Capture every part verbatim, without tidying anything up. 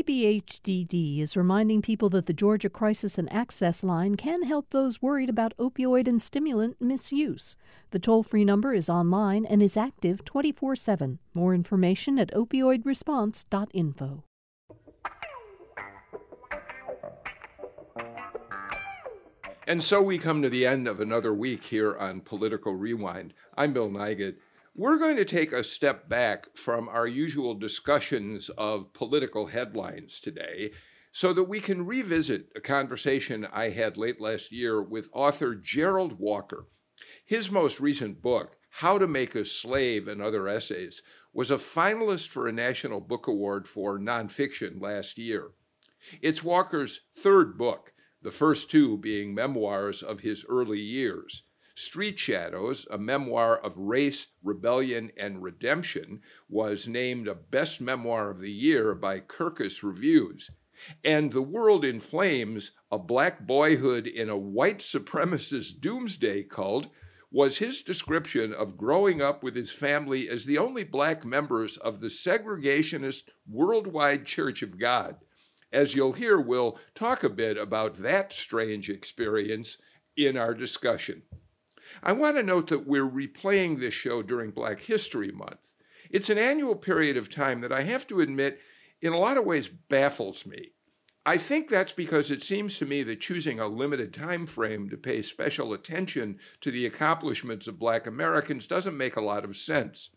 D B H D D is reminding people that the Georgia Crisis and Access Line can help those worried about opioid and stimulant misuse. The toll-free number is online and is active twenty-four seven. More information at opioid response dot info. And so we come to the end of another week here on Political Rewind. I'm Bill Nygut. We're going to take a step back from our usual discussions of political headlines today so that we can revisit a conversation I had late last year with author Jerald Walker. His most recent book, How to Make a Slave and Other Essays, was a finalist for a National Book Award for nonfiction last year. It's Walker's third book, the first two being memoirs of his early years. Street Shadows, a memoir of race, rebellion, and redemption, was named a Best Memoir of the Year by Kirkus Reviews. And The World in Flames, A Black Boyhood in a White Supremacist Doomsday Cult, was his description of growing up with his family as the only black members of the segregationist Worldwide Church of God. As you'll hear, we'll talk a bit about that strange experience in our discussion. I want to note that we're replaying this show during Black History Month. It's an annual period of time that I have to admit, in a lot of ways, baffles me. I think that's because it seems to me that choosing a limited time frame to pay special attention to the accomplishments of Black Americans doesn't make a lot of sense.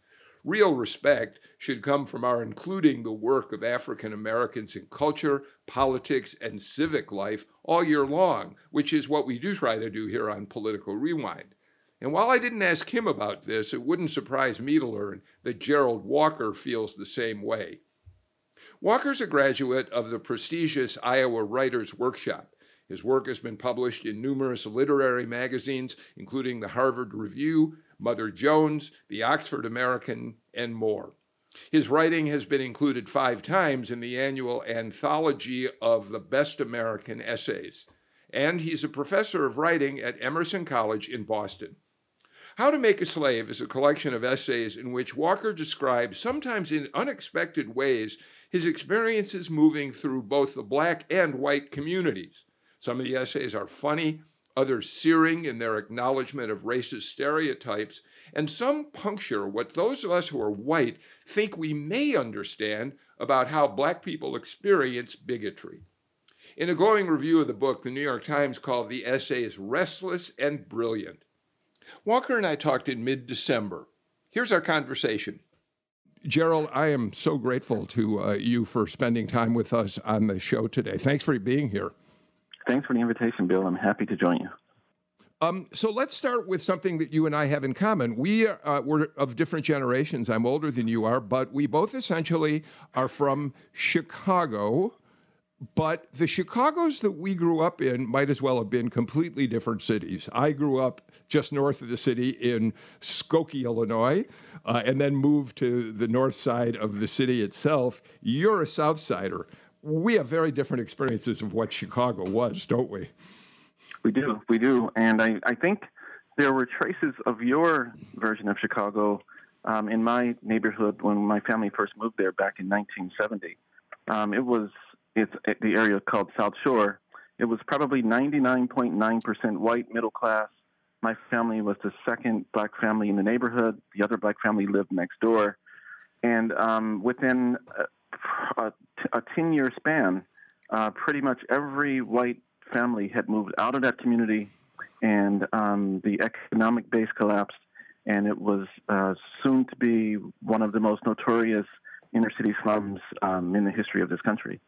Real respect should come from our including the work of African Americans in culture, politics, and civic life all year long, which is what we do try to do here on Political Rewind. And while I didn't ask him about this, it wouldn't surprise me to learn that Jerald Walker feels the same way. Walker's a graduate of the prestigious Iowa Writers' Workshop. His work has been published in numerous literary magazines, including the Harvard Review, Mother Jones, The Oxford American, and more. His writing has been included five times in the annual Anthology of the Best American Essays. And he's a professor of writing at Emerson College in Boston. How to Make a Slave is a collection of essays in which Walker describes, sometimes in unexpected ways, his experiences moving through both the black and white communities. Some of the essays are funny, others searing in their acknowledgement of racist stereotypes, and some puncture what those of us who are white think we may understand about how black people experience bigotry. In a glowing review of the book, the New York Times called the essays restless and brilliant. Walker and I talked in mid-December. Here's our conversation. Jerald, I am so grateful to uh, you for spending time with us on the show today. Thanks for being here. Thanks for the invitation, Bill. I'm happy to join you. Um, so let's start with something that you and I have in common. We are, uh, we're of different generations. I'm older than you are, but we both essentially are from Chicago. But the Chicagos that we grew up in might as well have been completely different cities. I grew up just north of the city in Skokie, Illinois, uh, and then moved to the north side of the city itself. You're a South Sider. We have very different experiences of what Chicago was, don't we? We do. We do. And I, I think there were traces of your version of Chicago um, in my neighborhood when my family first moved there back in nineteen seventy. Um, it was it's the area called South Shore. It was probably ninety-nine point nine percent white, middle class. My family was the second black family in the neighborhood. The other black family lived next door. And um, within... Uh, A, t- a ten-year span, uh, pretty much every white family had moved out of that community, and um, the economic base collapsed, and it was uh, soon to be one of the most notorious inner-city slums um, in the history of this country.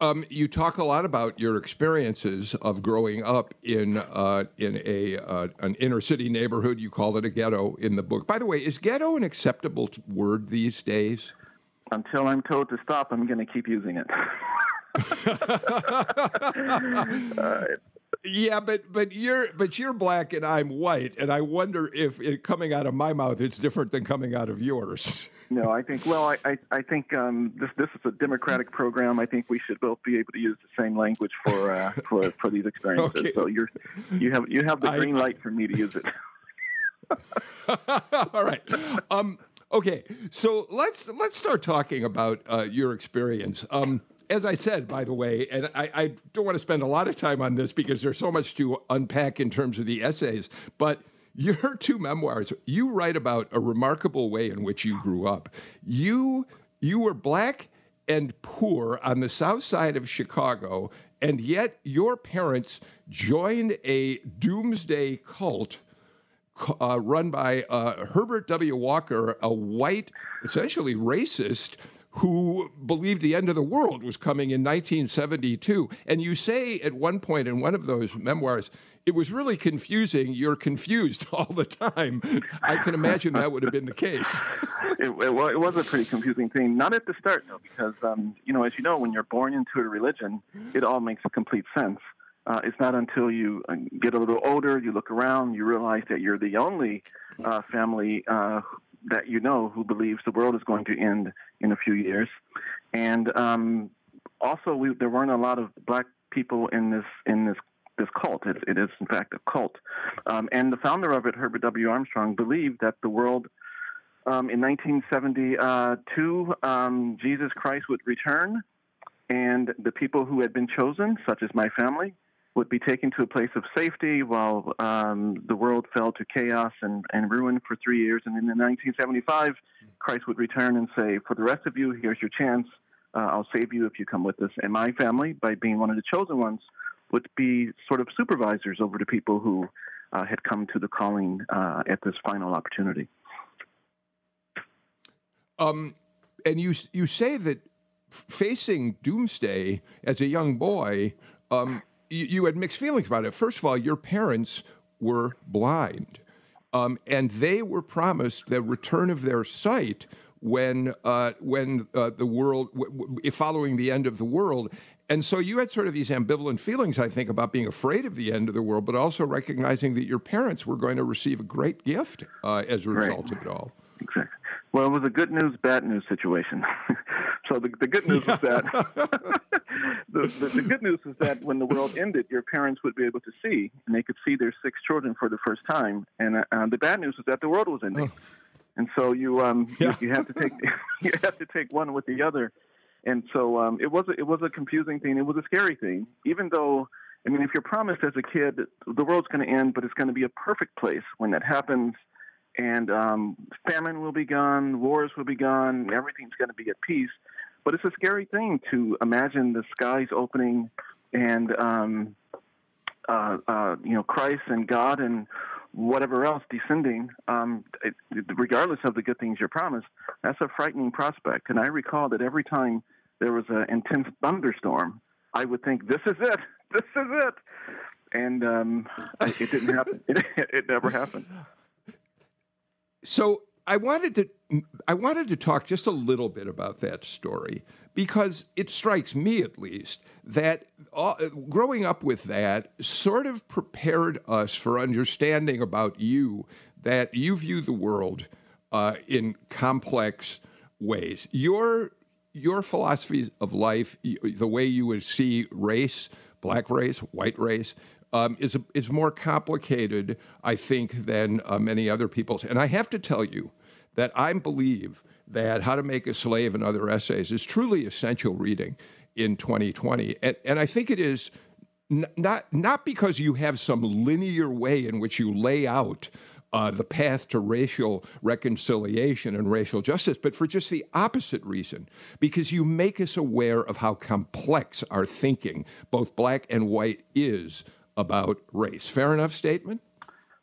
Um, you talk a lot about your experiences of growing up in uh, in a uh, an inner-city neighborhood. You call it a ghetto in the book. By the way, is ghetto an acceptable word these days? Until I'm told to stop, I'm going to keep using it. uh, yeah, but but you're but you're black and I'm white, and I wonder if it coming out of my mouth it's different than coming out of yours. No, I think well, I I, I think um, this this is a democratic program. I think we should both be able to use the same language for uh, for for these experiences. Okay. So you're you have you have the green I, light for me to use it. All right. Um, Okay, so let's let's start talking about uh, your experience. Um, as I said, by the way, and I, I don't want to spend a lot of time on this because there's so much to unpack in terms of the essays, but your two memoirs, you write about a remarkable way in which you grew up. You you were black and poor on the south side of Chicago, and yet your parents joined a doomsday cult uh, run by uh, Herbert W. Walker, a white, essentially racist, who believed the end of the world was coming in nineteen seventy-two. And you say at one point in one of those memoirs, it was really confusing. You're confused all the time. I can imagine that would have been the case. it, it, well, it was a pretty confusing thing. Not at the start, though, because, um, you know, as you know, when you're born into a religion, it all makes complete sense. Uh, it's not until you get a little older, you look around, you realize that you're the only uh, family uh that you know who believes the world is going to end in a few years. And um, also, we, there weren't a lot of black people in this in this, this cult. It, it is, in fact, a cult. Um, and the founder of it, Herbert W. Armstrong, believed that the world um, in nineteen seventy-two, um, Jesus Christ would return, and the people who had been chosen, such as my family, would be taken to a place of safety while um, the world fell to chaos and, and ruin for three years. And in nineteen seventy-five, Christ would return and say, for the rest of you, here's your chance. Uh, I'll save you if you come with us. And my family, by being one of the chosen ones, would be sort of supervisors over to people who uh, had come to the calling uh, at this final opportunity. Um, and you, you say that facing doomsday as a young boy... Um, You had mixed feelings about it. First of all, your parents were blind, um, and they were promised the return of their sight when uh, when uh, the world, w- w- following the end of the world. And so you had sort of these ambivalent feelings, I think, about being afraid of the end of the world, but also recognizing that your parents were going to receive a great gift uh, as a result right. of it all. Exactly. Well, it was a good news, bad news situation. So the, the good news yeah. is that the, the, the good news is that when the world ended, your parents would be able to see, and they could see their six children for the first time. And uh, the bad news is that the world was ending, oh. and so you um, yeah. you, you have to take you have to take one with the other. And so um, it was a, it was a confusing thing. It was a scary thing, even though I mean, if you're promised as a kid the world's going to end, but it's going to be a perfect place when that happens. And um, famine will be gone, wars will be gone, everything's going to be at peace. But it's a scary thing to imagine the skies opening and, um, uh, uh, you know, Christ and God and whatever else descending, um, it, regardless of the good things you're promised. That's a frightening prospect. And I recall that every time there was an intense thunderstorm, I would think, this is it, this is it. And um, it didn't happen. It, it never happened. So I wanted to I wanted to talk just a little bit about that story, because it strikes me, at least, that all, growing up with that sort of prepared us for understanding about you, that you view the world uh, in complex ways. Your your philosophies of life, the way you would see race, black race, white race, Um, is a, is more complicated, I think, than uh, many other people's. And I have to tell you that I believe that How to Make a Slave and Other Essays is truly essential reading in twenty twenty. And, and I think it is n- not not because you have some linear way in which you lay out uh, the path to racial reconciliation and racial justice, but for just the opposite reason, because you make us aware of how complex our thinking, both black and white, is about race. Fair enough statement?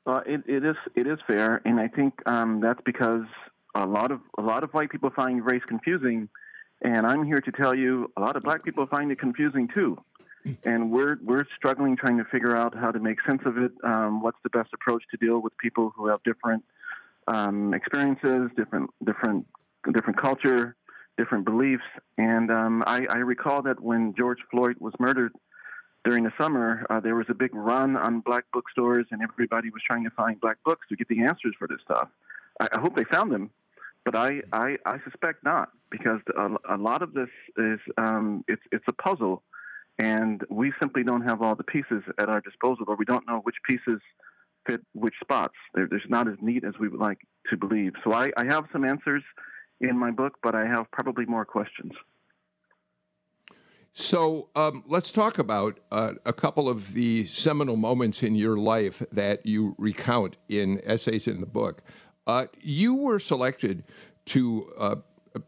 Uh, it, it is it is fair, and I think um, that's because a lot of a lot of white people find race confusing, and I'm here to tell you a lot of black people find it confusing too, and we're we're struggling trying to figure out how to make sense of it. Um, what's the best approach to deal with people who have different um, experiences, different different different culture, different beliefs? And um, I, I recall that when George Floyd was murdered during the summer, uh, there was a big run on black bookstores, and everybody was trying to find black books to get the answers for this stuff. I, I hope they found them, but I, I, I suspect not, because a, a lot of this is um, it's it's a puzzle, and we simply don't have all the pieces at our disposal, or we don't know which pieces fit which spots. They're, they're not as neat as we would like to believe. So I, I have some answers in my book, but I have probably more questions. So um, let's talk about uh, a couple of the seminal moments in your life that you recount in essays in the book. Uh, you were selected to uh,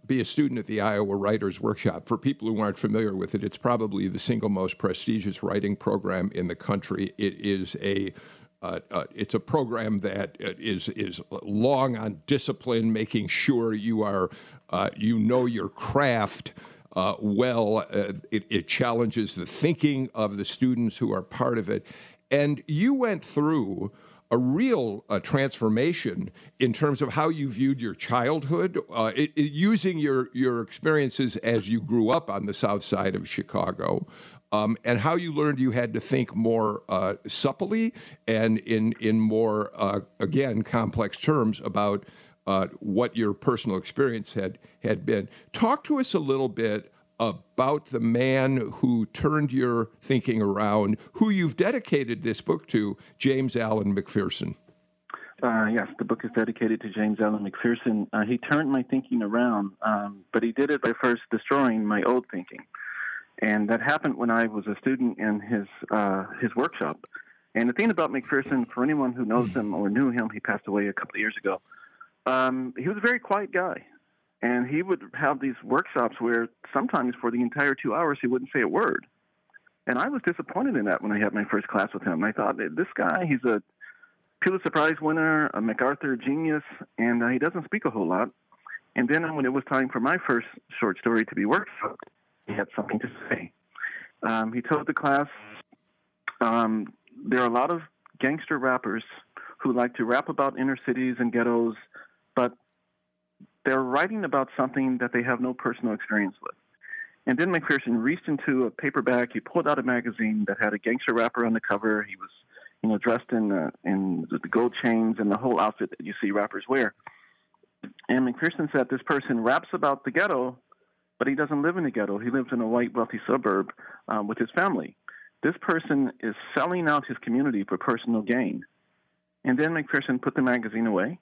be a student at the Iowa Writers' Workshop. For people who aren't familiar with it, it's probably the single most prestigious writing program in the country. It is a Uh, uh, it's a program that is is long on discipline, making sure you are uh, you know your craft uh, well. Uh, it, it challenges the thinking of the students who are part of it, and you went through a real uh, transformation in terms of how you viewed your childhood, uh, it, it, using your your experiences as you grew up on the South Side of Chicago. Um, and how you learned you had to think more uh, supply and in in more, uh, again, complex terms about uh, what your personal experience had, had been. Talk to us a little bit about the man who turned your thinking around, who you've dedicated this book to, James Allen McPherson. Uh, yes, the book is dedicated to James Allen McPherson. Uh, he turned my thinking around, um, but he did it by first destroying my old thinking. And that happened when I was a student in his uh, his workshop. And the thing about McPherson, for anyone who knows him or knew him, he passed away a couple of years ago, um, he was a very quiet guy. And he would have these workshops where sometimes for the entire two hours he wouldn't say a word. And I was disappointed in that when I had my first class with him. I thought, this guy, he's a Pulitzer Prize winner, a MacArthur genius, and uh, he doesn't speak a whole lot. And then when it was time for my first short story to be workshopped, he had something to say. Um, he told the class, um, there are a lot of gangster rappers who like to rap about inner cities and ghettos, but they're writing about something that they have no personal experience with. And then McPherson reached into a paperback. He pulled out a magazine that had a gangster rapper on the cover. He was, you know, dressed in uh, in the gold chains and the whole outfit that you see rappers wear. And McPherson said, this person raps about the ghetto, but he doesn't live in the ghetto. He lives in a white, wealthy suburb um, with his family. This person is selling out his community for personal gain. And then McPherson put the magazine away.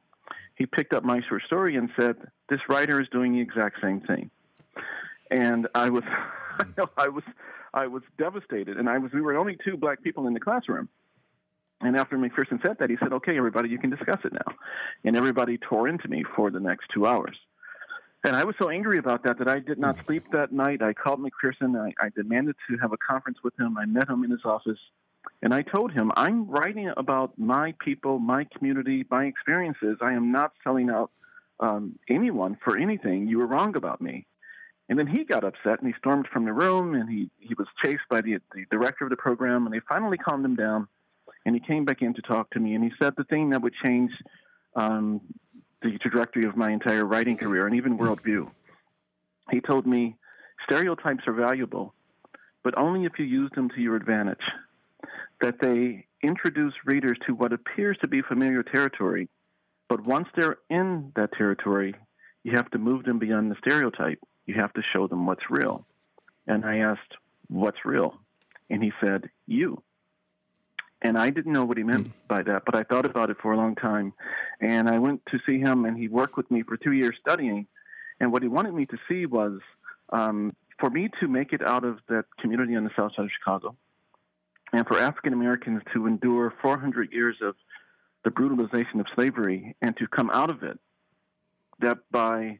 He picked up my short story and said, this writer is doing the exact same thing. And I was I was, I was devastated. And I was we were only two black people in the classroom. And after McPherson said that, he said, okay, everybody, you can discuss it now. And everybody tore into me for the next two hours. And I was so angry about that that I did not sleep that night. I called McPherson. I, I demanded to have a conference with him. I met him in his office, and I told him, I'm writing about my people, my community, my experiences. I am not selling out um, anyone for anything. You were wrong about me. And then he got upset, and he stormed from the room, and he, he was chased by the, the director of the program, and they finally calmed him down, and he came back in to talk to me, and he said the thing that would change um, – the trajectory of my entire writing career and even worldview. He told me, stereotypes are valuable, but only if you use them to your advantage, that they introduce readers to what appears to be familiar territory, but once they're in that territory, you have to move them beyond the stereotype. You have to show them what's real. And I asked, what's real? And he said, you. And I didn't know what he meant by that, but I thought about it for a long time. And I went to see him, and he worked with me for two years studying. And what he wanted me to see was um, for me to make it out of that community on the South Side of Chicago, and for African Americans to endure four hundred years of the brutalization of slavery and to come out of it, that by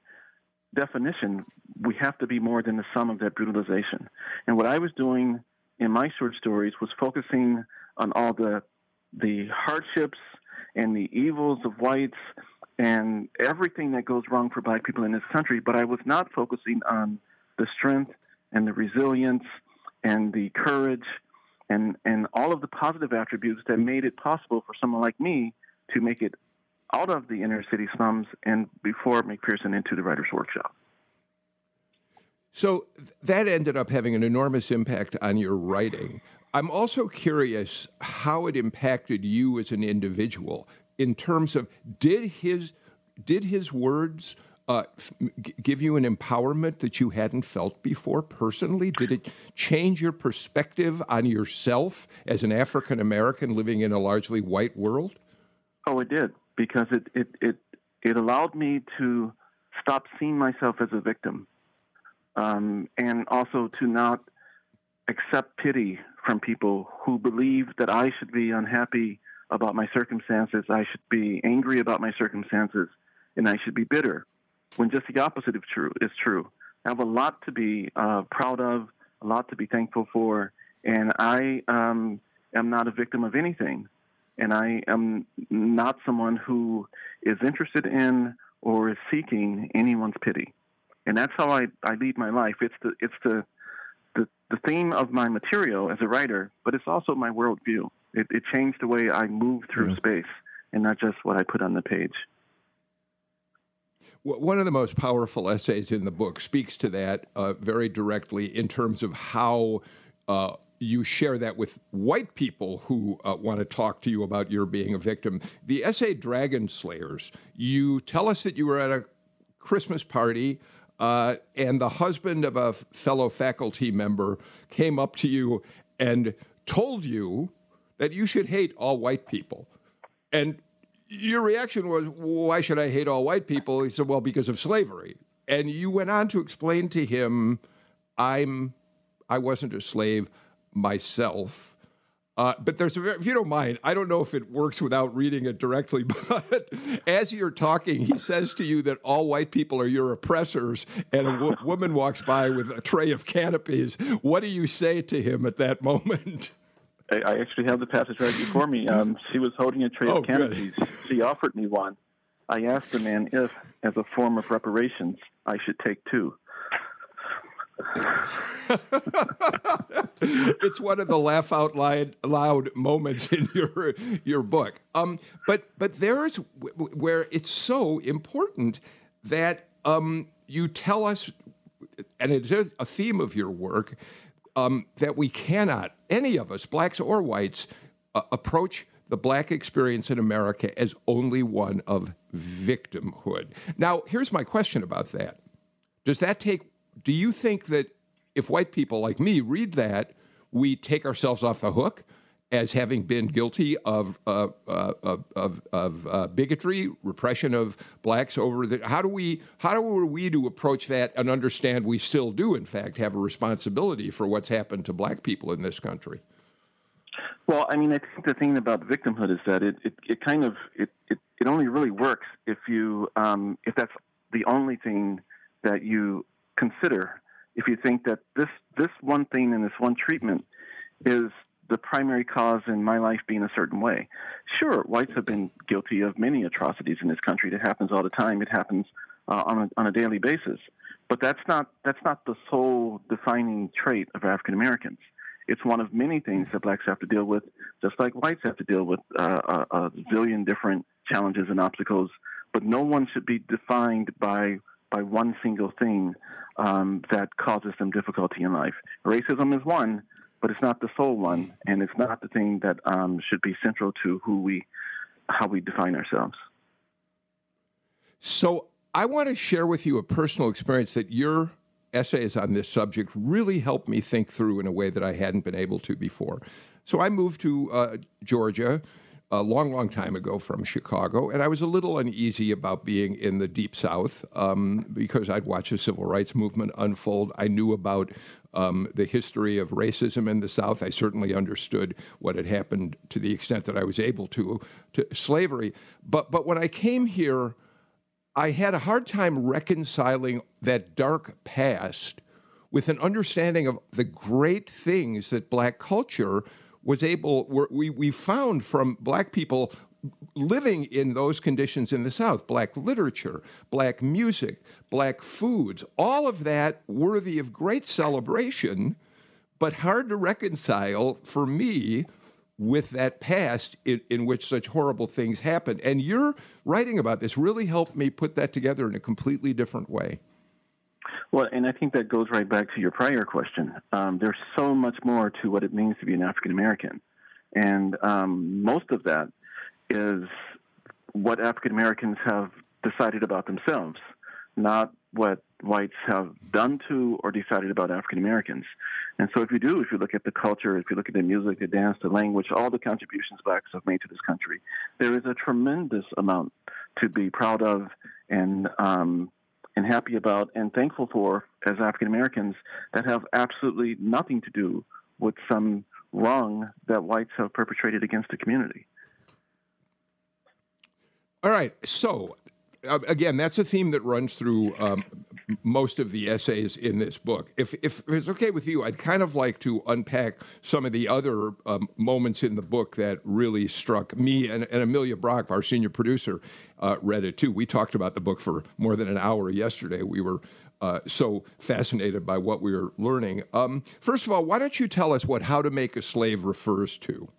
definition, we have to be more than the sum of that brutalization. And what I was doing in my short stories was focusing on all the the hardships and the evils of whites and everything that goes wrong for black people in this country, but I was not focusing on the strength and the resilience and the courage and, and all of the positive attributes that made it possible for someone like me to make it out of the inner city slums and before McPherson into the Writers' Workshop. So that ended up having an enormous impact on your writing. I'm also curious how it impacted you as an individual in terms of did his did his words uh, f- give you an empowerment that you hadn't felt before personally? Did it change your perspective on yourself as an African American living in a largely white world? Oh, it did, because it it it, it allowed me to stop seeing myself as a victim, um, and also to not accept pity from people who believe that I should be unhappy about my circumstances, I should be angry about my circumstances, and I should be bitter, when just the opposite of true is true. I have a lot to be uh, proud of, a lot to be thankful for, and I um, am not a victim of anything, and I am not someone who is interested in or is seeking anyone's pity. And that's how I, I lead my life. It's the it's the, the the theme of my material as a writer, but it's also my worldview. It, it changed the way I move through mm-hmm. space and not just what I put on the page. One of the most powerful essays in the book speaks to that uh, very directly in terms of how uh, you share that with white people who uh, want to talk to you about your being a victim. The essay Dragon Slayers, you tell us that you were at a Christmas party uh, and the husband of a fellow faculty member came up to you and told you that you should hate all white people. And your reaction was, why should I hate all white people? He said, well, because of slavery. And you went on to explain to him, I'm, I wasn't a slave myself. Uh, but there's a, if you don't mind, I don't know if it works without reading it directly, but as you're talking, he says to you that all white people are your oppressors, and a w- woman walks by with a tray of canapes. What do you say to him at that moment? I actually have the passage right before me. Um, she was holding a tray oh, of canapes. Good. She offered me one. I asked the man if, as a form of reparations, I should take two. It's one of the laugh out loud moments in your your book. Um, but but there is w- where it's so important that um, you tell us, and it is a theme of your work, Um, that we cannot, any of us, blacks or whites, uh, approach the black experience in America as only one of victimhood. Now, here's my question about that. Does that take, do you think that if white people like me read that, we take ourselves off the hook as having been guilty of uh, uh, of, of, of uh, bigotry, repression of blacks over the... How do we, how were we to approach that and understand we still do, in fact, have a responsibility for what's happened to black people in this country? Well, I mean, I think the thing about victimhood is that it, it, it kind of... It, it, it only really works if you... Um, if that's the only thing that you consider, if you think that this, this one thing and this one treatment is the primary cause in my life being a certain way. Sure, whites have been guilty of many atrocities in this country. That happens all the time. It happens uh, on a, on a daily basis. But that's not that's not the sole defining trait of African Americans. It's one of many things that blacks have to deal with, just like whites have to deal with uh, a, a zillion different challenges and obstacles. But no one should be defined by by one single thing um, that causes them difficulty in life. Racism is one, but it's not the sole one, and it's not the thing that um, should be central to who we, how we define ourselves. So I want to share with you a personal experience that your essays on this subject really helped me think through in a way that I hadn't been able to before. So I moved to uh, Georgia a long, long time ago from Chicago, and I was a little uneasy about being in the Deep South um, because I'd watched the Civil Rights Movement unfold. I knew about um, the history of racism in the South. I certainly understood what had happened to the extent that I was able to, to slavery. But, but when I came here, I had a hard time reconciling that dark past with an understanding of the great things that black culture was able, we we found from black people living in those conditions in the South, black literature, black music, black foods, all of that worthy of great celebration, but hard to reconcile for me with that past in, in which such horrible things happened. And your writing about this really helped me put that together in a completely different way. Well, and I think that goes right back to your prior question. Um, there's so much more to what it means to be an African American. And um, most of that is what African Americans have decided about themselves, not what whites have done to or decided about African Americans. And so if you do, if you look at the culture, if you look at the music, the dance, the language, all the contributions blacks have made to this country, there is a tremendous amount to be proud of and um and happy about and thankful for as African Americans that have absolutely nothing to do with some wrong that whites have perpetrated against the community. All right. So, uh, again, that's a theme that runs through um, most of the essays in this book. If, if it's okay with you, I'd kind of like to unpack some of the other um, moments in the book that really struck me, and, and Amelia Brock, our senior producer, uh, read it too. We talked about the book for more than an hour yesterday. We were uh, so fascinated by what we were learning. Um, first of all, why don't you tell us what How to Make a Slave refers to?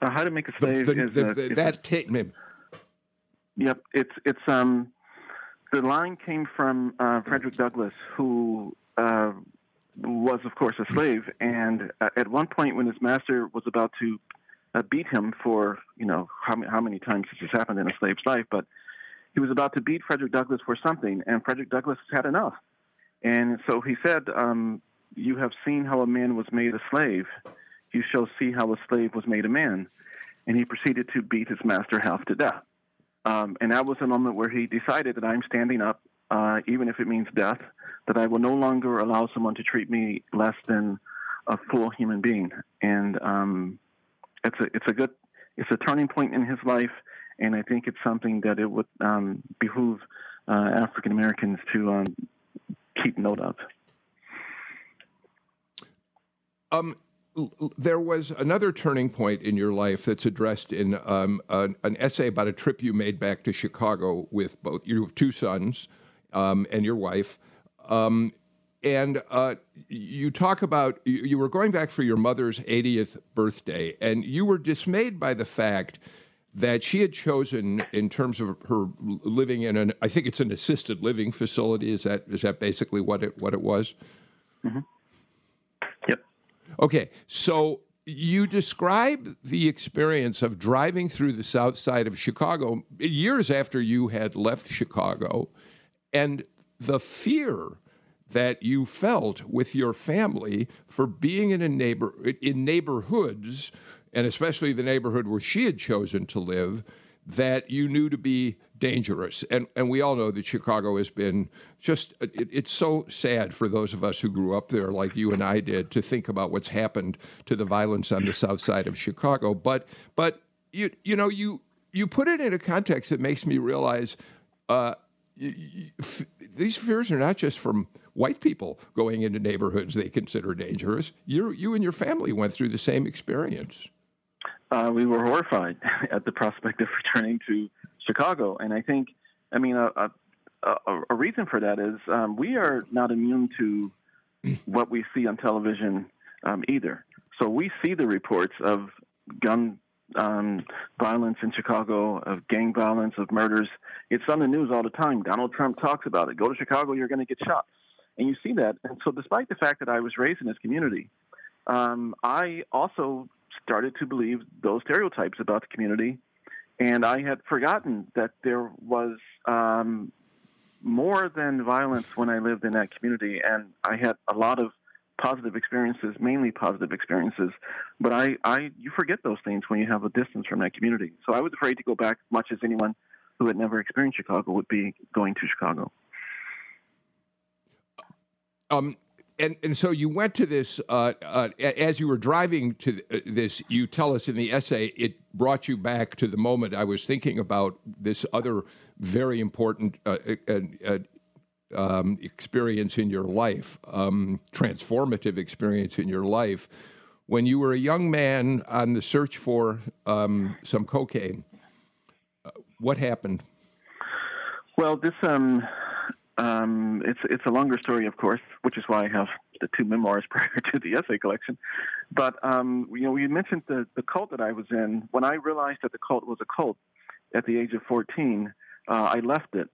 Uh, How to Make a Slave the, the, is... The, the, the, that statement... Yep, it's it's um the line came from uh, Frederick Douglass, who uh, was of course a slave, and uh, at one point when his master was about to uh, beat him for you know how many, how many times this has happened in a slave's life, but he was about to beat Frederick Douglass for something, and Frederick Douglass had enough, and so he said, um, "You have seen how a man was made a slave; you shall see how a slave was made a man," and he proceeded to beat his master half to death. Um, and that was the moment where he decided that I'm standing up, uh, even if it means death, that I will no longer allow someone to treat me less than a full human being. And um, it's a it's a good it's a turning point in his life, and I think it's something that it would um, behoove uh, African Americans to um, keep note of. Um. There was another turning point in your life that's addressed in um, an, an essay about a trip you made back to Chicago with both you have two sons um, and your wife, um, and uh, you talk about you, you were going back for your mother's eightieth birthday, and you were dismayed by the fact that she had chosen, in terms of her living in an I think it's an assisted living facility. Is that is that basically what it what it was? Mm-hmm. Okay, so you describe the experience of driving through the south side of Chicago years after you had left Chicago, and the fear that you felt with your family for being in a neighbor in neighborhoods, and especially the neighborhood where she had chosen to live, that you knew to be dangerous. And and we all know that Chicago has been just, it, it's so sad for those of us who grew up there like you and I did to think about what's happened to the violence on the south side of Chicago. But, but you you know, you, you put it in a context that makes me realize uh, f- these fears are not just from white people going into neighborhoods they consider dangerous. You you and your family went through the same experience. Uh, we were horrified at the prospect of returning to Chicago, and I think, I mean, a, a, a reason for that is um, we are not immune to what we see on television um, either. So we see the reports of gun um, violence in Chicago, of gang violence, of murders. It's on the news all the time. Donald Trump talks about it. Go to Chicago, you're going to get shot. And you see that. And so despite the fact that I was raised in this community, um, I also started to believe those stereotypes about the community. And I had forgotten that there was um, more than violence when I lived in that community. And I had a lot of positive experiences, mainly positive experiences. But I, I, you forget those things when you have a distance from that community. So I was afraid to go back, much as anyone who had never experienced Chicago would be going to Chicago. Um. And and so you went to this, uh, uh, as you were driving to this, you tell us in the essay, it brought you back to the moment I was thinking about this other very important uh, uh, um, experience in your life, um, transformative experience in your life, when you were a young man on the search for um, some cocaine. Uh, what happened? Well, this... Um Um, it's it's a longer story, of course, which is why I have the two memoirs prior to the essay collection. But um, you know, you mentioned the, the cult that I was in. When I realized that the cult was a cult at the age of fourteen, uh, I left it.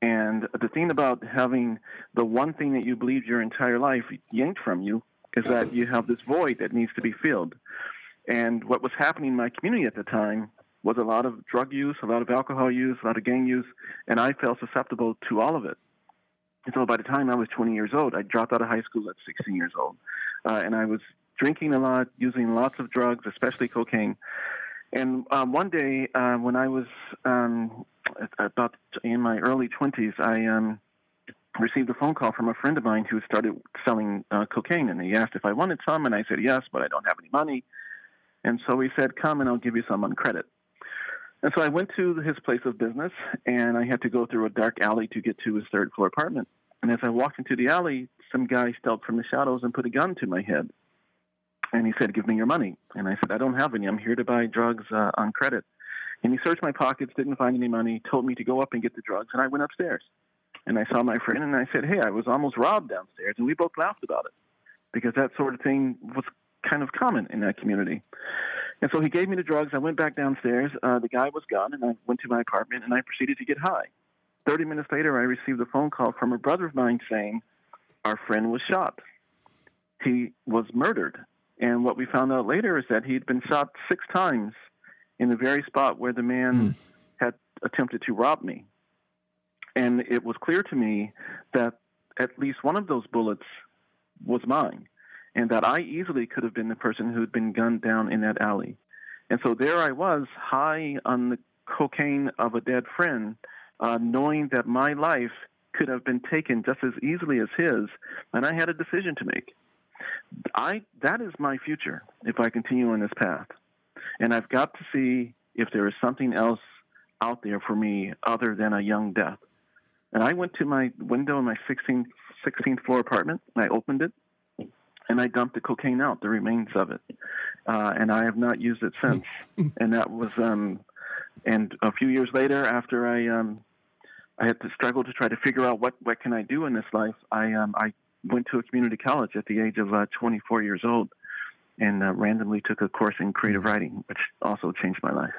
And the thing about having the one thing that you believed your entire life yanked from you is that you have this void that needs to be filled. And what was happening in my community at the time was a lot of drug use, a lot of alcohol use, a lot of gang use, and I felt susceptible to all of it. And so by the time I was twenty years old, I dropped out of high school at sixteen years old. Uh, and I was drinking a lot, using lots of drugs, especially cocaine. And um, one day uh, when I was um, about in my early twenties, I um, received a phone call from a friend of mine who started selling uh, cocaine, and he asked if I wanted some, and I said yes, but I don't have any money. And so he said, come and I'll give you some on credit. And so I went to his place of business, and I had to go through a dark alley to get to his third-floor apartment. And as I walked into the alley, some guy stepped from the shadows and put a gun to my head. And he said, give me your money. And I said, I don't have any. I'm here to buy drugs uh, on credit. And he searched my pockets, didn't find any money, told me to go up and get the drugs, and I went upstairs. And I saw my friend, and I said, hey, I was almost robbed downstairs, and we both laughed about it because that sort of thing was kind of common in that community. And so he gave me the drugs. I went back downstairs. Uh, the guy was gone, and I went to my apartment, and I proceeded to get high. Thirty minutes later, I received a phone call from a brother of mine saying, our friend was shot. He was murdered. And what we found out later is that he'd been shot six times in the very spot where the man mm. had attempted to rob me. And it was clear to me that at least one of those bullets was mine, and that I easily could have been the person who had been gunned down in that alley. And so there I was, high on the cocaine of a dead friend, uh, knowing that my life could have been taken just as easily as his, and I had a decision to make. I that is my future if I continue on this path. And I've got to see if there is something else out there for me other than a young death. And I went to my window in my sixteenth, sixteenth floor apartment, and I opened it, and I dumped the cocaine out, the remains of it. Uh, and I have not used it since. And that was, um, and a few years later, after I um, I had to struggle to try to figure out what, what can I do in this life, I um, I went to a community college at the age of uh, twenty-four years old, and uh, randomly took a course in creative writing, which also changed my life.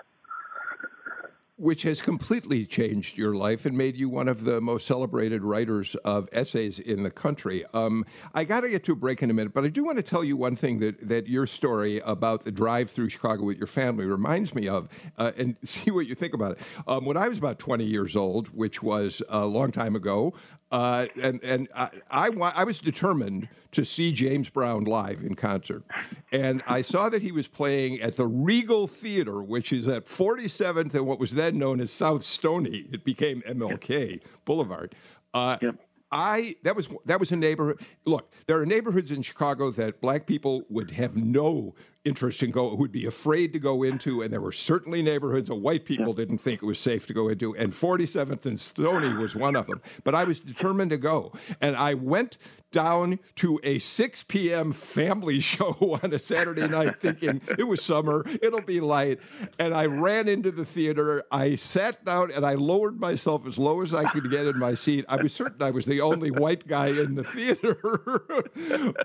Which has completely changed your life and made you one of the most celebrated writers of essays in the country. Um, I got to get to a break in a minute, but I do want to tell you one thing that, that your story about the drive through Chicago with your family reminds me of, uh, and see what you think about it. Um, when I was about twenty years old, which was a long time ago, Uh, and and I, I, wa- I was determined to see James Brown live in concert. And I saw that he was playing at the Regal Theater, which is at forty-seventh and what was then known as South Stony. It became M L K yep. Boulevard. Uh, yep. I that was that was a neighborhood. Look, there are neighborhoods in Chicago that black people would have no interest in go, would be afraid to go into, and there were certainly neighborhoods that white people didn't think it was safe to go into, and forty-seventh and Stony was one of them. But I was determined to go, and I went down to a six p.m. family show on a Saturday night thinking it was summer, it'll be light, and I ran into the theater. I sat down, and I lowered myself as low as I could get in my seat. I was certain I was the only white guy in the theater,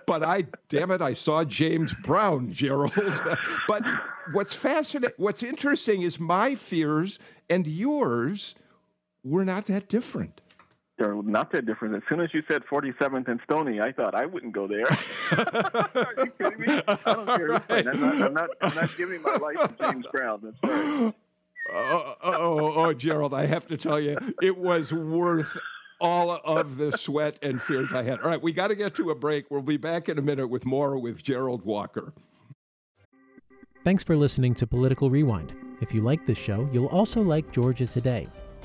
but I, damn it, I saw James Brown, Jerald. But what's fascinating, what's interesting is my fears and yours were not that different. They're not that different. As soon as you said forty-seventh and Stony, I thought I wouldn't go there. Are you kidding me? I don't care. Right. I'm, not, I'm, not, I'm not giving my life to James Brown. That's right. Oh, oh, oh, oh, Jerald, I have to tell you, it was worth all of the sweat and fears I had. All right, we got to get to a break. We'll be back in a minute with more with Jerald Walker. Thanks for listening to Political Rewind. If you like this show, you'll also like Georgia Today.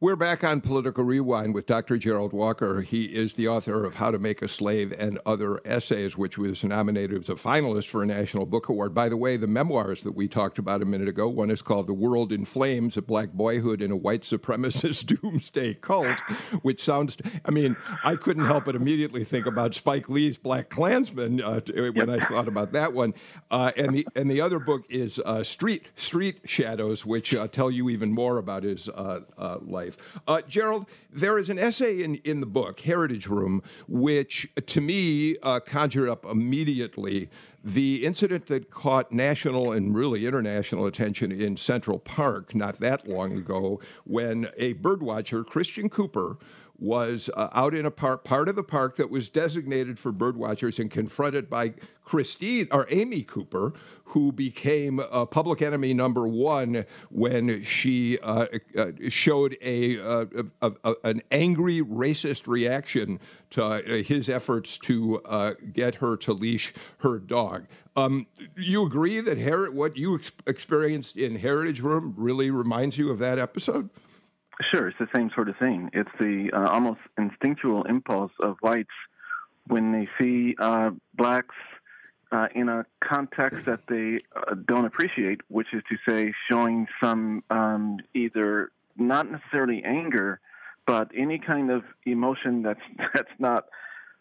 We're back on Political Rewind with Doctor Jerald Walker. He is the author of How to Make a Slave and Other Essays, which was nominated as a finalist for a National Book Award. By the way, the memoirs that we talked about a minute ago, one is called The World in Flames, A Black Boyhood in a White Supremacist Doomsday Cult, which sounds, I mean, I couldn't help but immediately think about Spike Lee's Black Klansman uh, when I thought about that one. Uh, and, the, and the other book is uh, Street, Street Shadows, which uh, tell you even more about his uh, uh, life. Uh, Jerald, there is an essay in, in the book, Heritage Room, which to me uh, conjured up immediately the incident that caught national and really international attention in Central Park not that long ago when a birdwatcher, Christian Cooper, was uh, out in a park, part of the park that was designated for birdwatchers, and confronted by Christine or Amy Cooper, who became uh, public enemy number one when she uh, uh, showed a, uh, a, a an angry racist reaction to uh, his efforts to uh, get her to leash her dog. Um, you agree that Her- what you ex- experienced in Heritage Room really reminds you of that episode? Sure, it's the same sort of thing. It's the uh, almost instinctual impulse of whites when they see uh, blacks uh, in a context that they uh, don't appreciate, which is to say showing some um, either not necessarily anger, but any kind of emotion that's, that's not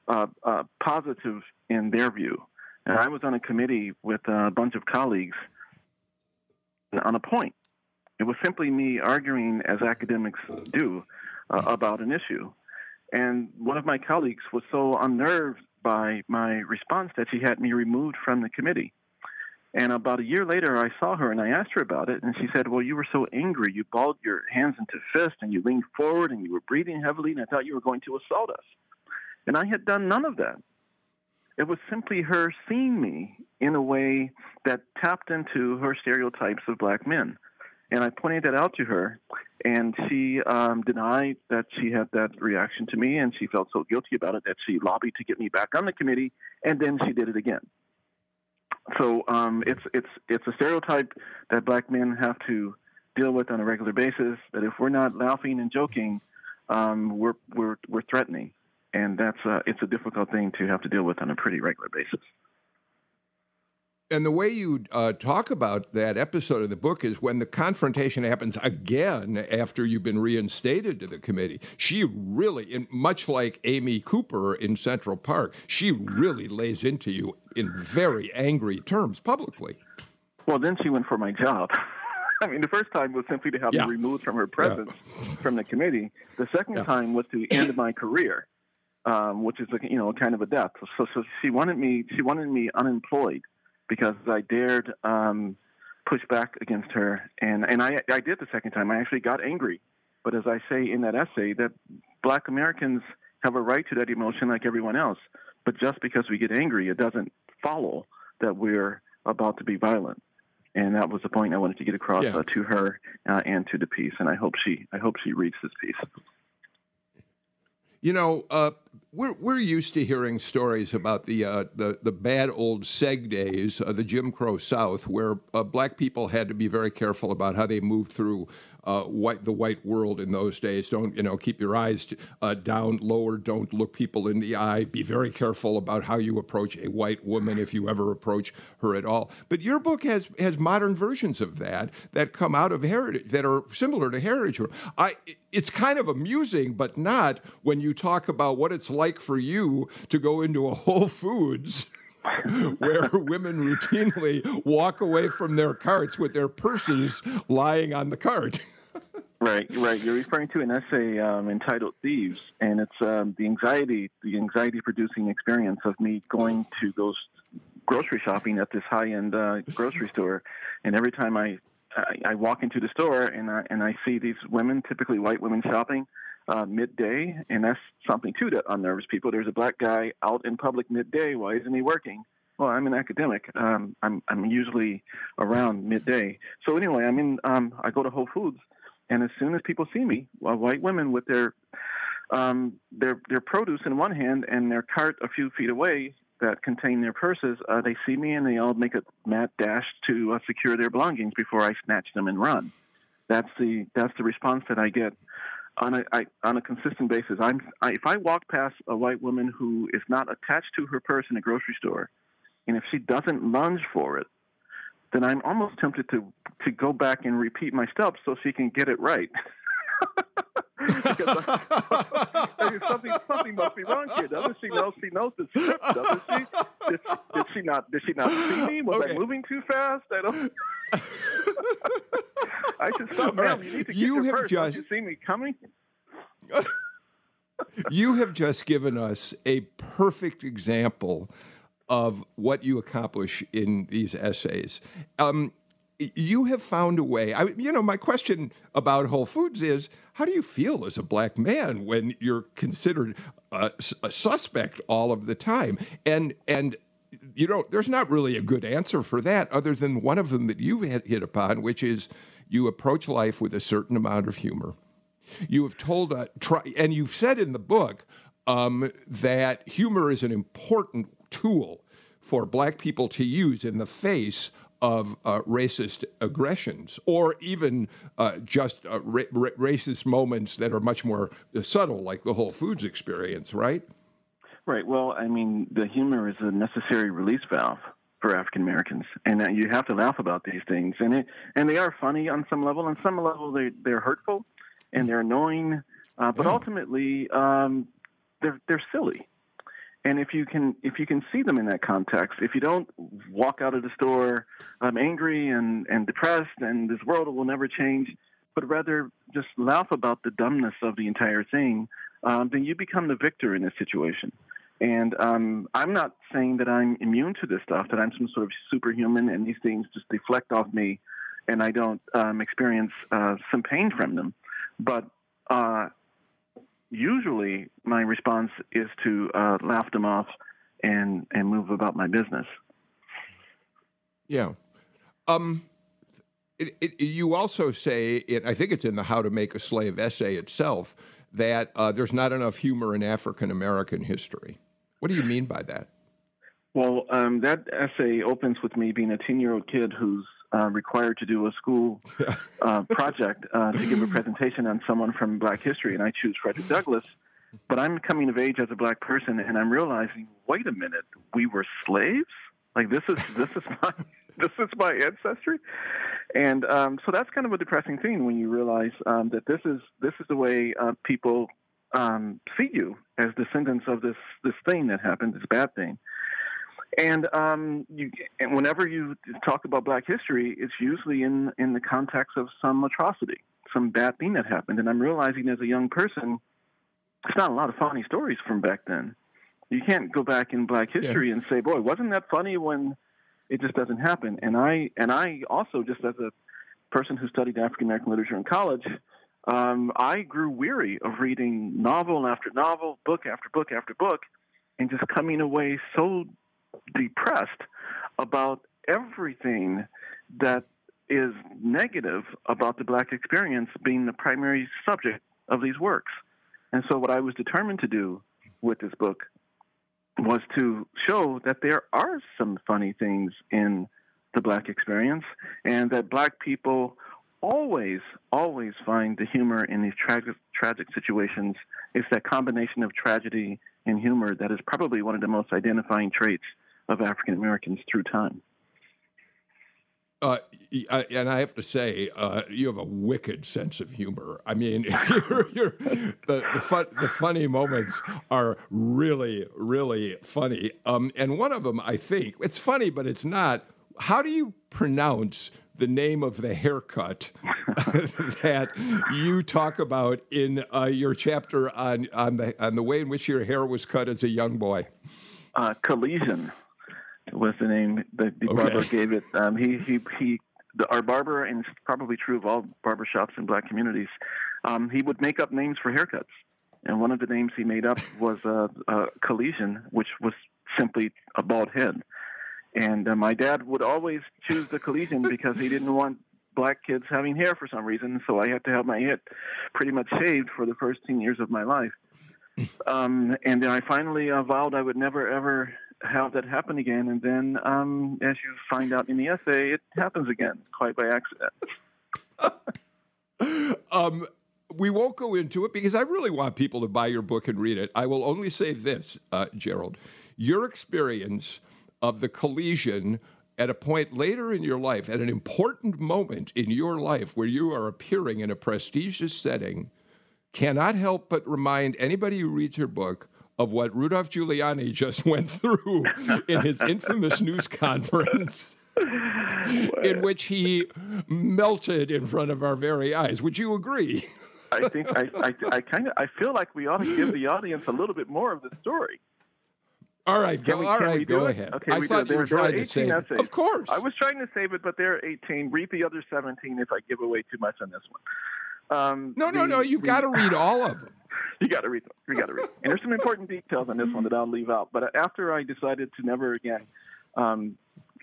uh, uh, positive in their view. And I was on a committee with a bunch of colleagues on a point. It was simply me arguing, as academics do, uh, about an issue. And one of my colleagues was so unnerved by my response that she had me removed from the committee. And about a year later, I saw her and I asked her about it. And she said, well, you were so angry. You balled your hands into fists and you leaned forward and you were breathing heavily, and I thought you were going to assault us. And I had done none of that. It was simply her seeing me in a way that tapped into her stereotypes of black men. And I pointed that out to her, and she um, denied that she had that reaction to me, and she felt so guilty about it that she lobbied to get me back on the committee, and then she did it again. So um, it's it's it's a stereotype that black men have to deal with on a regular basis. That if we're not laughing and joking, um, we're we're we're threatening, and that's a, it's a difficult thing to have to deal with on a pretty regular basis. And the way you uh, talk about that episode of the book is when the confrontation happens again after you've been reinstated to the committee. She really, in, much like Amy Cooper in Central Park, she really lays into you in very angry terms publicly. Well, then she went for my job. I mean, the first time was simply to have yeah. me removed from her presence yeah. from the committee. The second yeah. time was to end my career, um, which is, you know, kind of a death. So, so she wanted me. She wanted me unemployed, because I dared um, push back against her. And, and I, I did the second time. I actually got angry. But as I say in that essay, that black Americans have a right to that emotion like everyone else. But just because we get angry, it doesn't follow that we're about to be violent. And that was the point I wanted to get across yeah. uh, to her uh, and to the piece. And I hope she, I hope she reads this piece. You know, uh, we're we're used to hearing stories about the uh, the the bad old Seg days, uh, the Jim Crow South, where uh, black people had to be very careful about how they moved through uh, white the white world in those days. Don't you know? Keep your eyes uh, down lower. Don't look people in the eye. Be very careful about how you approach a white woman if you ever approach her at all. But your book has has modern versions of that that come out of Heritage that are similar to Heritage. I. It's kind of amusing, but not when you talk about what it's like for you to go into a Whole Foods where women routinely walk away from their carts with their purses lying on the cart. Right, right. You're referring to an essay um, entitled Thieves, and it's um, the anxiety, the anxiety-producing experience of me going to those grocery shopping at this high-end uh, grocery store, and every time I I walk into the store and I, and I see these women, typically white women, shopping uh, midday, and that's something, too, that unnerves people. There's a black guy out in public midday. Why isn't he working? Well, I'm an academic. Um, I'm I'm usually around midday. So anyway, I mean, um, I go to Whole Foods, and as soon as people see me, uh, white women with their um, their their produce in one hand and their cart a few feet away that contain their purses, uh, they see me and they all make a mad dash to uh, secure their belongings before I snatch them and run. That's the that's the response that I get on a I, on a consistent basis. I'm I, if I walk past a white woman who is not attached to her purse in a grocery store, and if she doesn't lunge for it, then I'm almost tempted to to go back and repeat my steps so she can get it right. Because I, something, something must be wrong here. Doesn't she know she knows the script? Doesn't she? Did, did she not? Did she not see me? Was okay. I moving too fast? I don't. I should stop, ma'am. Right. You need to get you your purse. Just... Did you see me coming? You have just given us a perfect example of what you accomplish in these essays. Um, you have found a way. I, you know, my question about Whole Foods is, how do you feel as a black man when you're considered a, a suspect all of the time? And and you know, there's not really a good answer for that, other than one of them that you've hit upon, which is you approach life with a certain amount of humor. You have told a try, and you've said in the book um, that humor is an important tool for black people to use in the face of uh, racist aggressions, or even uh, just uh, ra- ra- racist moments that are much more subtle, like the Whole Foods experience, right? Right. Well, I mean, the humor is a necessary release valve for African Americans, and uh, you have to laugh about these things, and it, and they are funny on some level. On some level, they they're hurtful and they're annoying, uh, but yeah. ultimately, um, they're they're silly. And if you can if you can see them in that context, if you don't walk out of the store um, angry and, and depressed and this world will never change, but rather just laugh about the dumbness of the entire thing, um, then you become the victor in this situation. And um, I'm not saying that I'm immune to this stuff, that I'm some sort of superhuman and these things just deflect off me and I don't um, experience uh, some pain from them. But uh usually my response is to uh, laugh them off and, and move about my business. Yeah. Um, it, it, you also say, it, I think it's in the How to Make a Slave essay itself, that uh, there's not enough humor in African-American history. What do you mean by that? Well, um, that essay opens with me being a ten-year-old kid who's Uh, required to do a school uh, project uh, to give a presentation on someone from Black history, and I choose Frederick Douglass. But I'm coming of age as a Black person, and I'm realizing, wait a minute, we were slaves? Like this is this is my this is my ancestry, and um, so that's kind of a depressing thing when you realize um, that this is this is the way uh, people um, see you as descendants of this this thing that happened, this bad thing. And um, you, and whenever you talk about Black history, it's usually in, in the context of some atrocity, some bad thing that happened. And I'm realizing as a young person, it's not a lot of funny stories from back then. You can't go back in Black history yeah. and say, boy, wasn't that funny when it just doesn't happen. And I and I also, just as a person who studied African-American literature in college, um, I grew weary of reading novel after novel, book after book after book, and just coming away so depressed about everything that is negative about the Black experience being the primary subject of these works. And so what I was determined to do with this book was to show that there are some funny things in the Black experience, and that Black people always, always find the humor in these tragic, tragic situations. It's that combination of tragedy and humor that is probably one of the most identifying traits of African Americans through time. Uh, and I have to say, uh, you have a wicked sense of humor. I mean, you're, you're, the the, fun, the funny moments are really, really funny. Um, and one of them, I think, it's funny, but it's not. How do you pronounce the name of the haircut that you talk about in uh, your chapter on on the on the way in which your hair was cut as a young boy? Uh, collision was the name that the okay. barber gave it. Um, he he he. The, our barber, and it's probably true of all barbershops in Black communities, um, he would make up names for haircuts, and one of the names he made up was uh, uh, collision, which was simply a bald head. And uh, my dad would always choose the collision because he didn't want Black kids having hair for some reason, so I had to have my head pretty much shaved for the first ten years of my life. Um, and then I finally uh, vowed I would never, ever have that happen again. And then, um, as you find out in the essay, it happens again, quite by accident. um We won't go into it because I really want people to buy your book and read it. I will only say this, uh, Gerald. Your experience of the collision at a point later in your life, at an important moment in your life where you are appearing in a prestigious setting, cannot help but remind anybody who reads your book of what Rudolph Giuliani just went through in his infamous news conference in which he melted in front of our very eyes. Would you agree? I think I, I, I kind of I feel like we ought to give the audience a little bit more of the story. All right, go, we, all right, go ahead. Okay, I thought you were trying to save it. Of course. I was trying to save it, but there are eighteen. Read the other seventeen if I give away too much on this one. Um, no, no, the, no. You've got to read all of them. You got to read them. You got to read them. And there's some important details on this one that I'll leave out. But after I decided to never again um,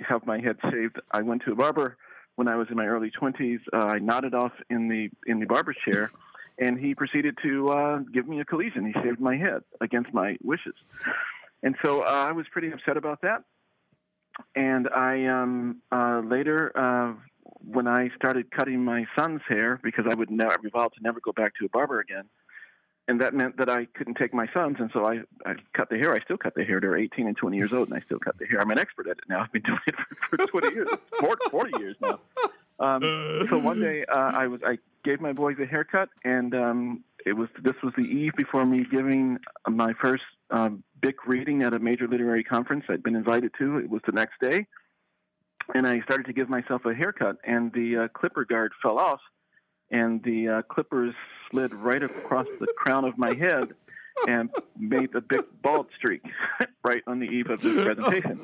have my head shaved, I went to a barber when I was in my early twenties. Uh, I nodded off in the in the barber chair. And he proceeded to uh, give me a collision. He shaved my head against my wishes. And so uh, I was pretty upset about that. And I um, uh, later, uh, when I started cutting my son's hair, because I would never resolved to never go back to a barber again, and that meant that I couldn't take my sons, and so I, I cut the hair. I still cut the hair. They're eighteen and twenty years old, and I still cut the hair. I'm an expert at it now. I've been doing it for, for twenty years, forty years now. Um, so one day uh, I was I gave my boys a haircut, and um, it was this was the eve before me giving my first um, Bic reading at a major literary conference I'd been invited to. It was the next day, and I started to give myself a haircut, and the uh, clipper guard fell off, and the uh, clippers slid right across the crown of my head and made a big bald streak right on the eve of this presentation.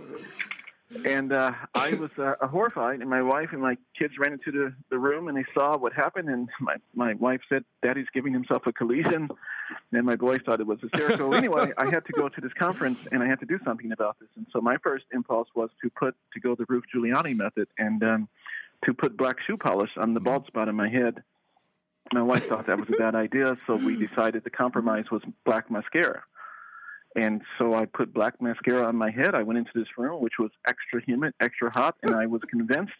And uh, I was uh, horrified, and my wife and my kids ran into the, the room, and they saw what happened, and my, my wife said, "Daddy's giving himself a collision," and my boys thought it was hysterical. Anyway, I had to go to this conference, and I had to do something about this. And so my first impulse was to put to go the Ruth Giuliani method and um, to put black shoe polish on the bald spot on my head. My wife thought that was a bad idea, so we decided the compromise was black mascara. And so I put black mascara on my head. I went into this room, which was extra humid, extra hot, and I was convinced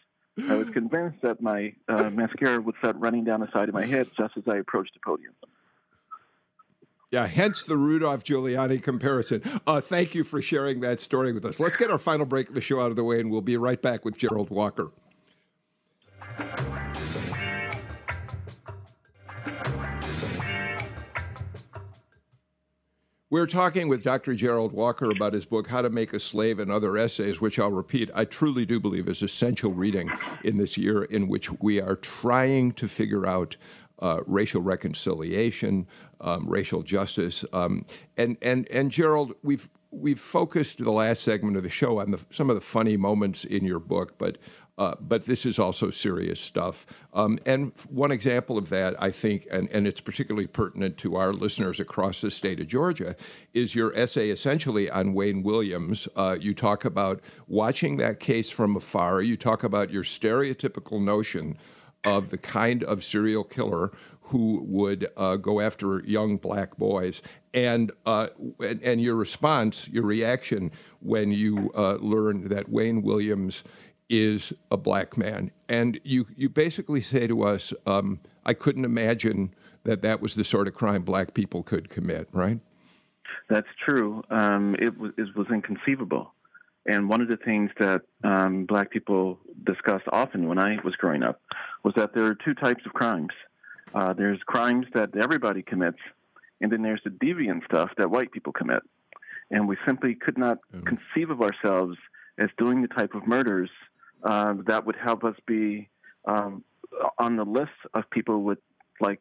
I was convinced that my uh, mascara would start running down the side of my head just as I approached the podium. Yeah, hence the Rudolph-Giuliani comparison. Uh, thank you for sharing that story with us. Let's get our final break of the show out of the way, and we'll be right back with Jerald Walker. We're talking with Doctor Jerald Walker about his book, How to Make a Slave and Other Essays, which I'll repeat, I truly do believe is essential reading in this year in which we are trying to figure out uh, racial reconciliation, um, racial justice. Um, and, and, and Jerald, we've we've focused the last segment of the show on the, some of the funny moments in your book, but Uh, but this is also serious stuff. Um, and one example of that, I think, and, and it's particularly pertinent to our listeners across the state of Georgia, is your essay essentially on Wayne Williams. Uh, you talk about watching that case from afar. You talk about your stereotypical notion of the kind of serial killer who would uh, go after young black boys. And, uh, and and your response, your reaction when you uh, learned that Wayne Williams is a black man. And you, you basically say to us, um, I couldn't imagine that that was the sort of crime black people could commit, right? That's true. Um, it, w- it was inconceivable. And one of the things that um, black people discussed often when I was growing up was that there are two types of crimes. Uh, there's crimes that everybody commits, and then there's the deviant stuff that white people commit. And we simply could not mm. conceive of ourselves as doing the type of murders Uh, that would help us be um, on the list of people with, like,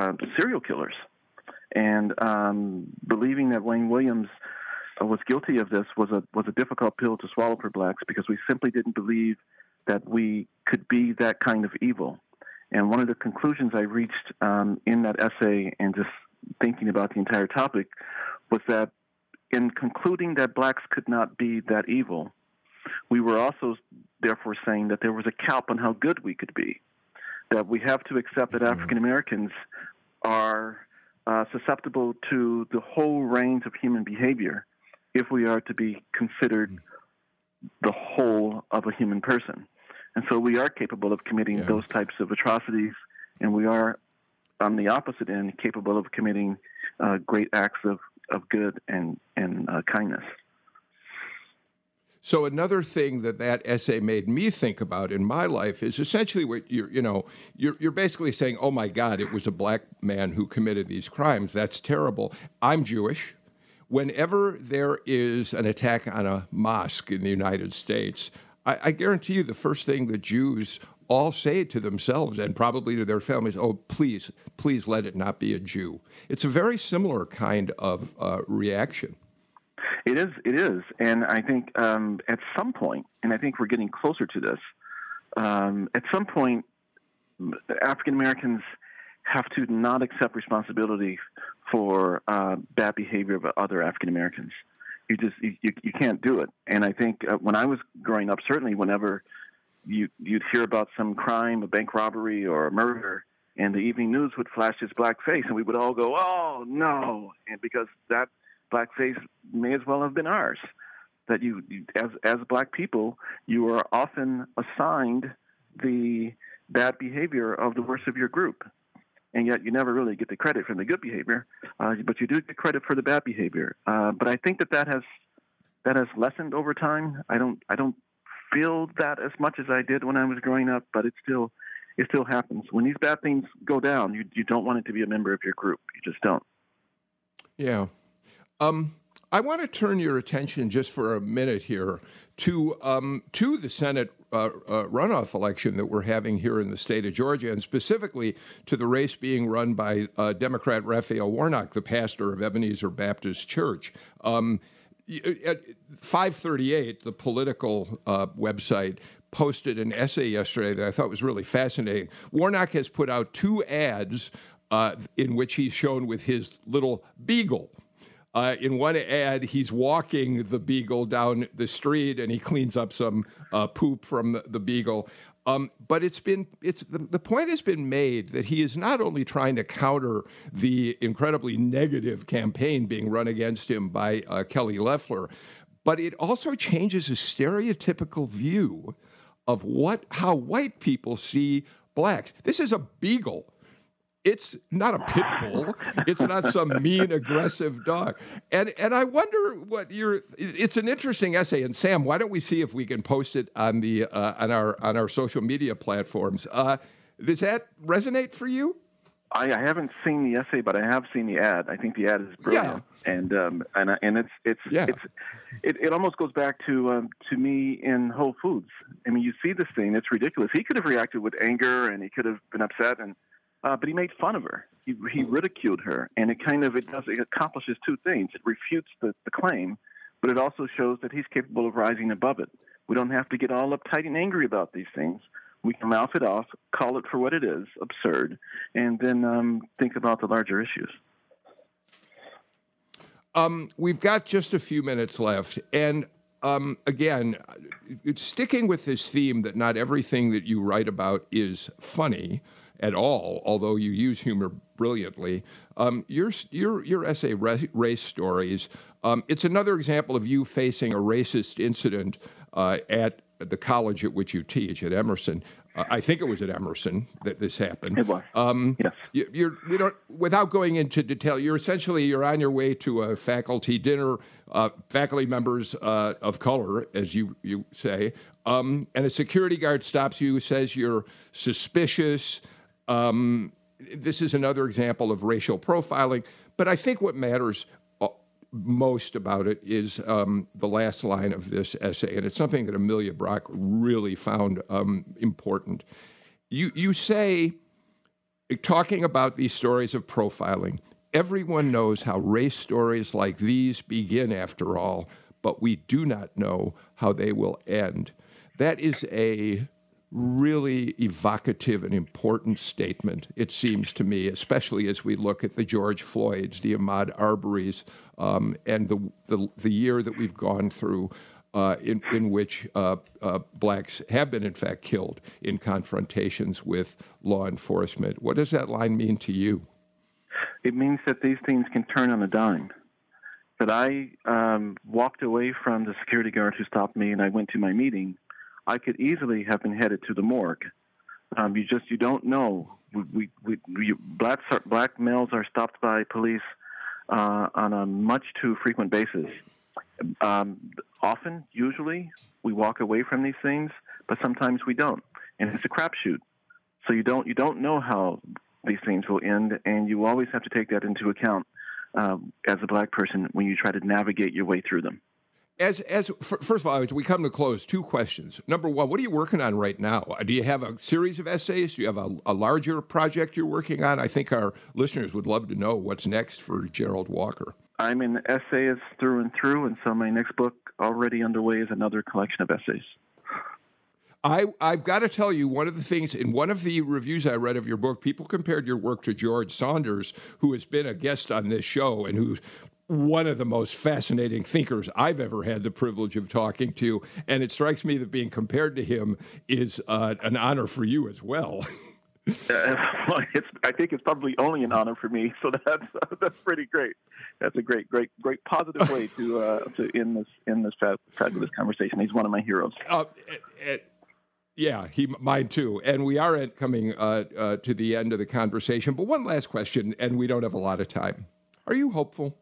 uh, serial killers. And um, believing that Wayne Williams was guilty of this was a was a difficult pill to swallow for blacks because we simply didn't believe that we could be that kind of evil. And one of the conclusions I reached um, in that essay and just thinking about the entire topic was that in concluding that blacks could not be that evil, we were also therefore saying that there was a cap on how good we could be, that we have to accept that African Americans are uh, susceptible to the whole range of human behavior if we are to be considered the whole of a human person. And so we are capable of committing yeah. those types of atrocities, and we are, on the opposite end, capable of committing uh, great acts of, of good and, and uh, kindness. So another thing that that essay made me think about in my life is essentially what you're, you know, you're, you're basically saying, oh, my God, it was a black man who committed these crimes. That's terrible. I'm Jewish. Whenever there is an attack on a mosque in the United States, I, I guarantee you the first thing the Jews all say to themselves and probably to their families, oh, please, please let it not be a Jew. It's a very similar kind of uh, reaction. It is. It is. And I think um, at some point, and I think we're getting closer to this, um, at some point, African Americans have to not accept responsibility for uh, bad behavior of other African Americans. You just you, you can't do it. And I think uh, when I was growing up, certainly whenever you, you'd hear about some crime, a bank robbery or a murder, and the evening news would flash this black face, and we would all go, "Oh no!" And because that black face may as well have been ours. That you, you as as black people, you are often assigned the bad behavior of the worst of your group. And yet you never really get the credit for the good behavior, uh, but you do get credit for the bad behavior. Uh, but I think that that has that has lessened over time. I don't I don't feel that as much as I did when I was growing up, but it still it still happens. When these bad things go down, you you don't want it to be a member of your group. You just don't. Yeah. Um, I want to turn your attention just for a minute here to um, to the Senate Uh, uh, runoff election that we're having here in the state of Georgia, and specifically to the race being run by uh, Democrat Raphael Warnock, the pastor of Ebenezer Baptist Church. Um, at five thirty-eight, the political uh, website posted an essay yesterday that I thought was really fascinating. Warnock has put out two ads uh, in which he's shown with his little beagle. Uh, in one ad, he's walking the beagle down the street, and he cleans up some uh, poop from the, the beagle. Um, but it's been it's the, the point has been made that he is not only trying to counter the incredibly negative campaign being run against him by uh, Kelly Loeffler, but it also changes a stereotypical view of what how white people see blacks. This is a beagle. It's not a pit bull. It's not some mean, aggressive dog. And and I wonder what your. It's an interesting essay. And Sam, why don't we see if we can post it on the uh, on our on our social media platforms? Uh, does that resonate for you? I, I haven't seen the essay, but I have seen the ad. I think the ad is brilliant. Yeah. And um and and it's it's yeah. it's it, it almost goes back to um, to me in Whole Foods. I mean, you see this thing. It's ridiculous. He could have reacted with anger, and he could have been upset and. Uh, but he made fun of her. He, he ridiculed her, and it kind of it does it accomplishes two things. It refutes the, the claim, but it also shows that he's capable of rising above it. We don't have to get all uptight and angry about these things. We can mouth it off, call it for what it is, absurd, and then um, think about the larger issues. Um, we've got just a few minutes left, and. Um, again, it's sticking with this theme that not everything that you write about is funny at all, although you use humor brilliantly. Um, your your your essay, Race Stories, um, it's another example of you facing a racist incident uh, at the college at which you teach, at Emerson. Uh, I think it was at Emerson that this happened. It was. Um, yes. You, you're, we don't, without going into detail, you're essentially you're on your way to a faculty dinner, uh, faculty members uh, of color, as you, you say, um, and a security guard stops you, says you're suspicious. Um, this is another example of racial profiling. But I think what matters most about it is um, the last line of this essay, and it's something that Amelia Brock really found um, important. You you say, talking about these stories of profiling, everyone knows how race stories like these begin after all, but we do not know how they will end. That is a really evocative and important statement, it seems to me, especially as we look at the George Floyds, the Ahmaud Arbery's, Um, and the, the the year that we've gone through uh, in, in which uh, uh, blacks have been, in fact, killed in confrontations with law enforcement. What does that line mean to you? It means that these things can turn on a dime. That I um, walked away from the security guard who stopped me and I went to my meeting. I could easily have been headed to the morgue. Um, you just, you don't know. We, we, we blacks are, black males are stopped by police Uh, on a much too frequent basis. Um, often, usually, we walk away from these things, but sometimes we don't, and it's a crapshoot. So you don't you don't know how these things will end, and you always have to take that into account uh, as a black person when you try to navigate your way through them. As as first of all, as we come to close, two questions. Number one, what are you working on right now? Do you have a series of essays? Do you have a, a larger project you're working on? I think our listeners would love to know what's next for Jerald Walker. I'm an essayist through and through, and so my next book already underway is another collection of essays. I, I've got to tell you, one of the things, in one of the reviews I read of your book, people compared your work to George Saunders, who has been a guest on this show and who's one of the most fascinating thinkers I've ever had the privilege of talking to. And it strikes me that being compared to him is uh, an honor for you as well. Uh, well, it's, I think it's probably only an honor for me, so that's uh, that's pretty great. That's a great, great, great positive way to uh, to end this end this fabulous conversation. He's one of my heroes. Uh, it, it, yeah, he mine too. And we are at coming uh, uh, to the end of the conversation. But one last question, and we don't have a lot of time. Are you hopeful?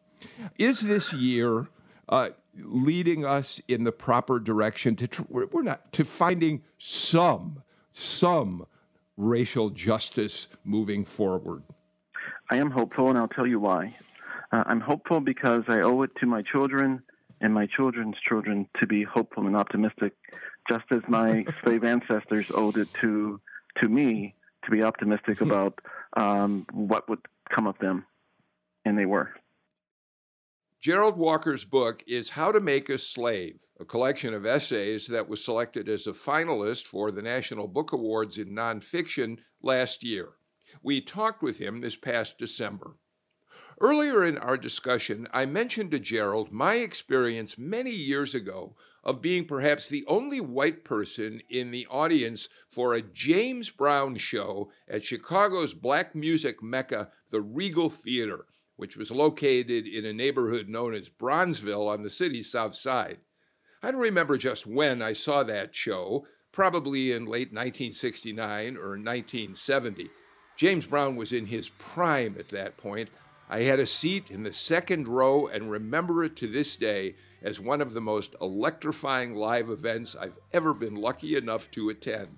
Is this year uh, leading us in the proper direction to tr- we're not to finding some some. racial justice moving forward? I am hopeful, and I'll tell you why. Uh, I'm hopeful because I owe it to my children and my children's children to be hopeful and optimistic, just as my slave ancestors owed it to to me to be optimistic about um, what would come of them, and they were. Jerald Walker's book is How to Make a Slave, a collection of essays that was selected as a finalist for the National Book Awards in nonfiction last year. We talked with him this past December. Earlier in our discussion, I mentioned to Jerald my experience many years ago of being perhaps the only white person in the audience for a James Brown show at Chicago's black music mecca, the Regal Theater, which was located in a neighborhood known as Bronzeville on the city's south side. I don't remember just when I saw that show, probably in late nineteen sixty-nine or nineteen seventy. James Brown was in his prime at that point. I had a seat in the second row and remember it to this day as one of the most electrifying live events I've ever been lucky enough to attend.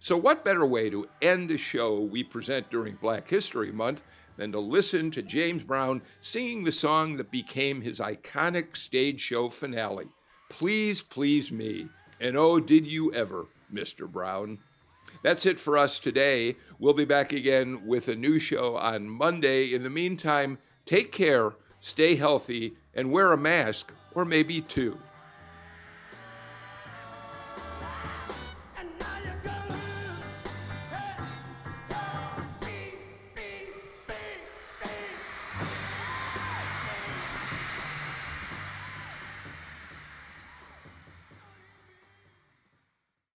So what better way to end a show we present during Black History Month than to listen to James Brown singing the song that became his iconic stage show finale, Please Please Me, and oh, did you ever, Mister Brown. That's it for us today. We'll be back again with a new show on Monday. In the meantime, take care, stay healthy, and wear a mask, or maybe two.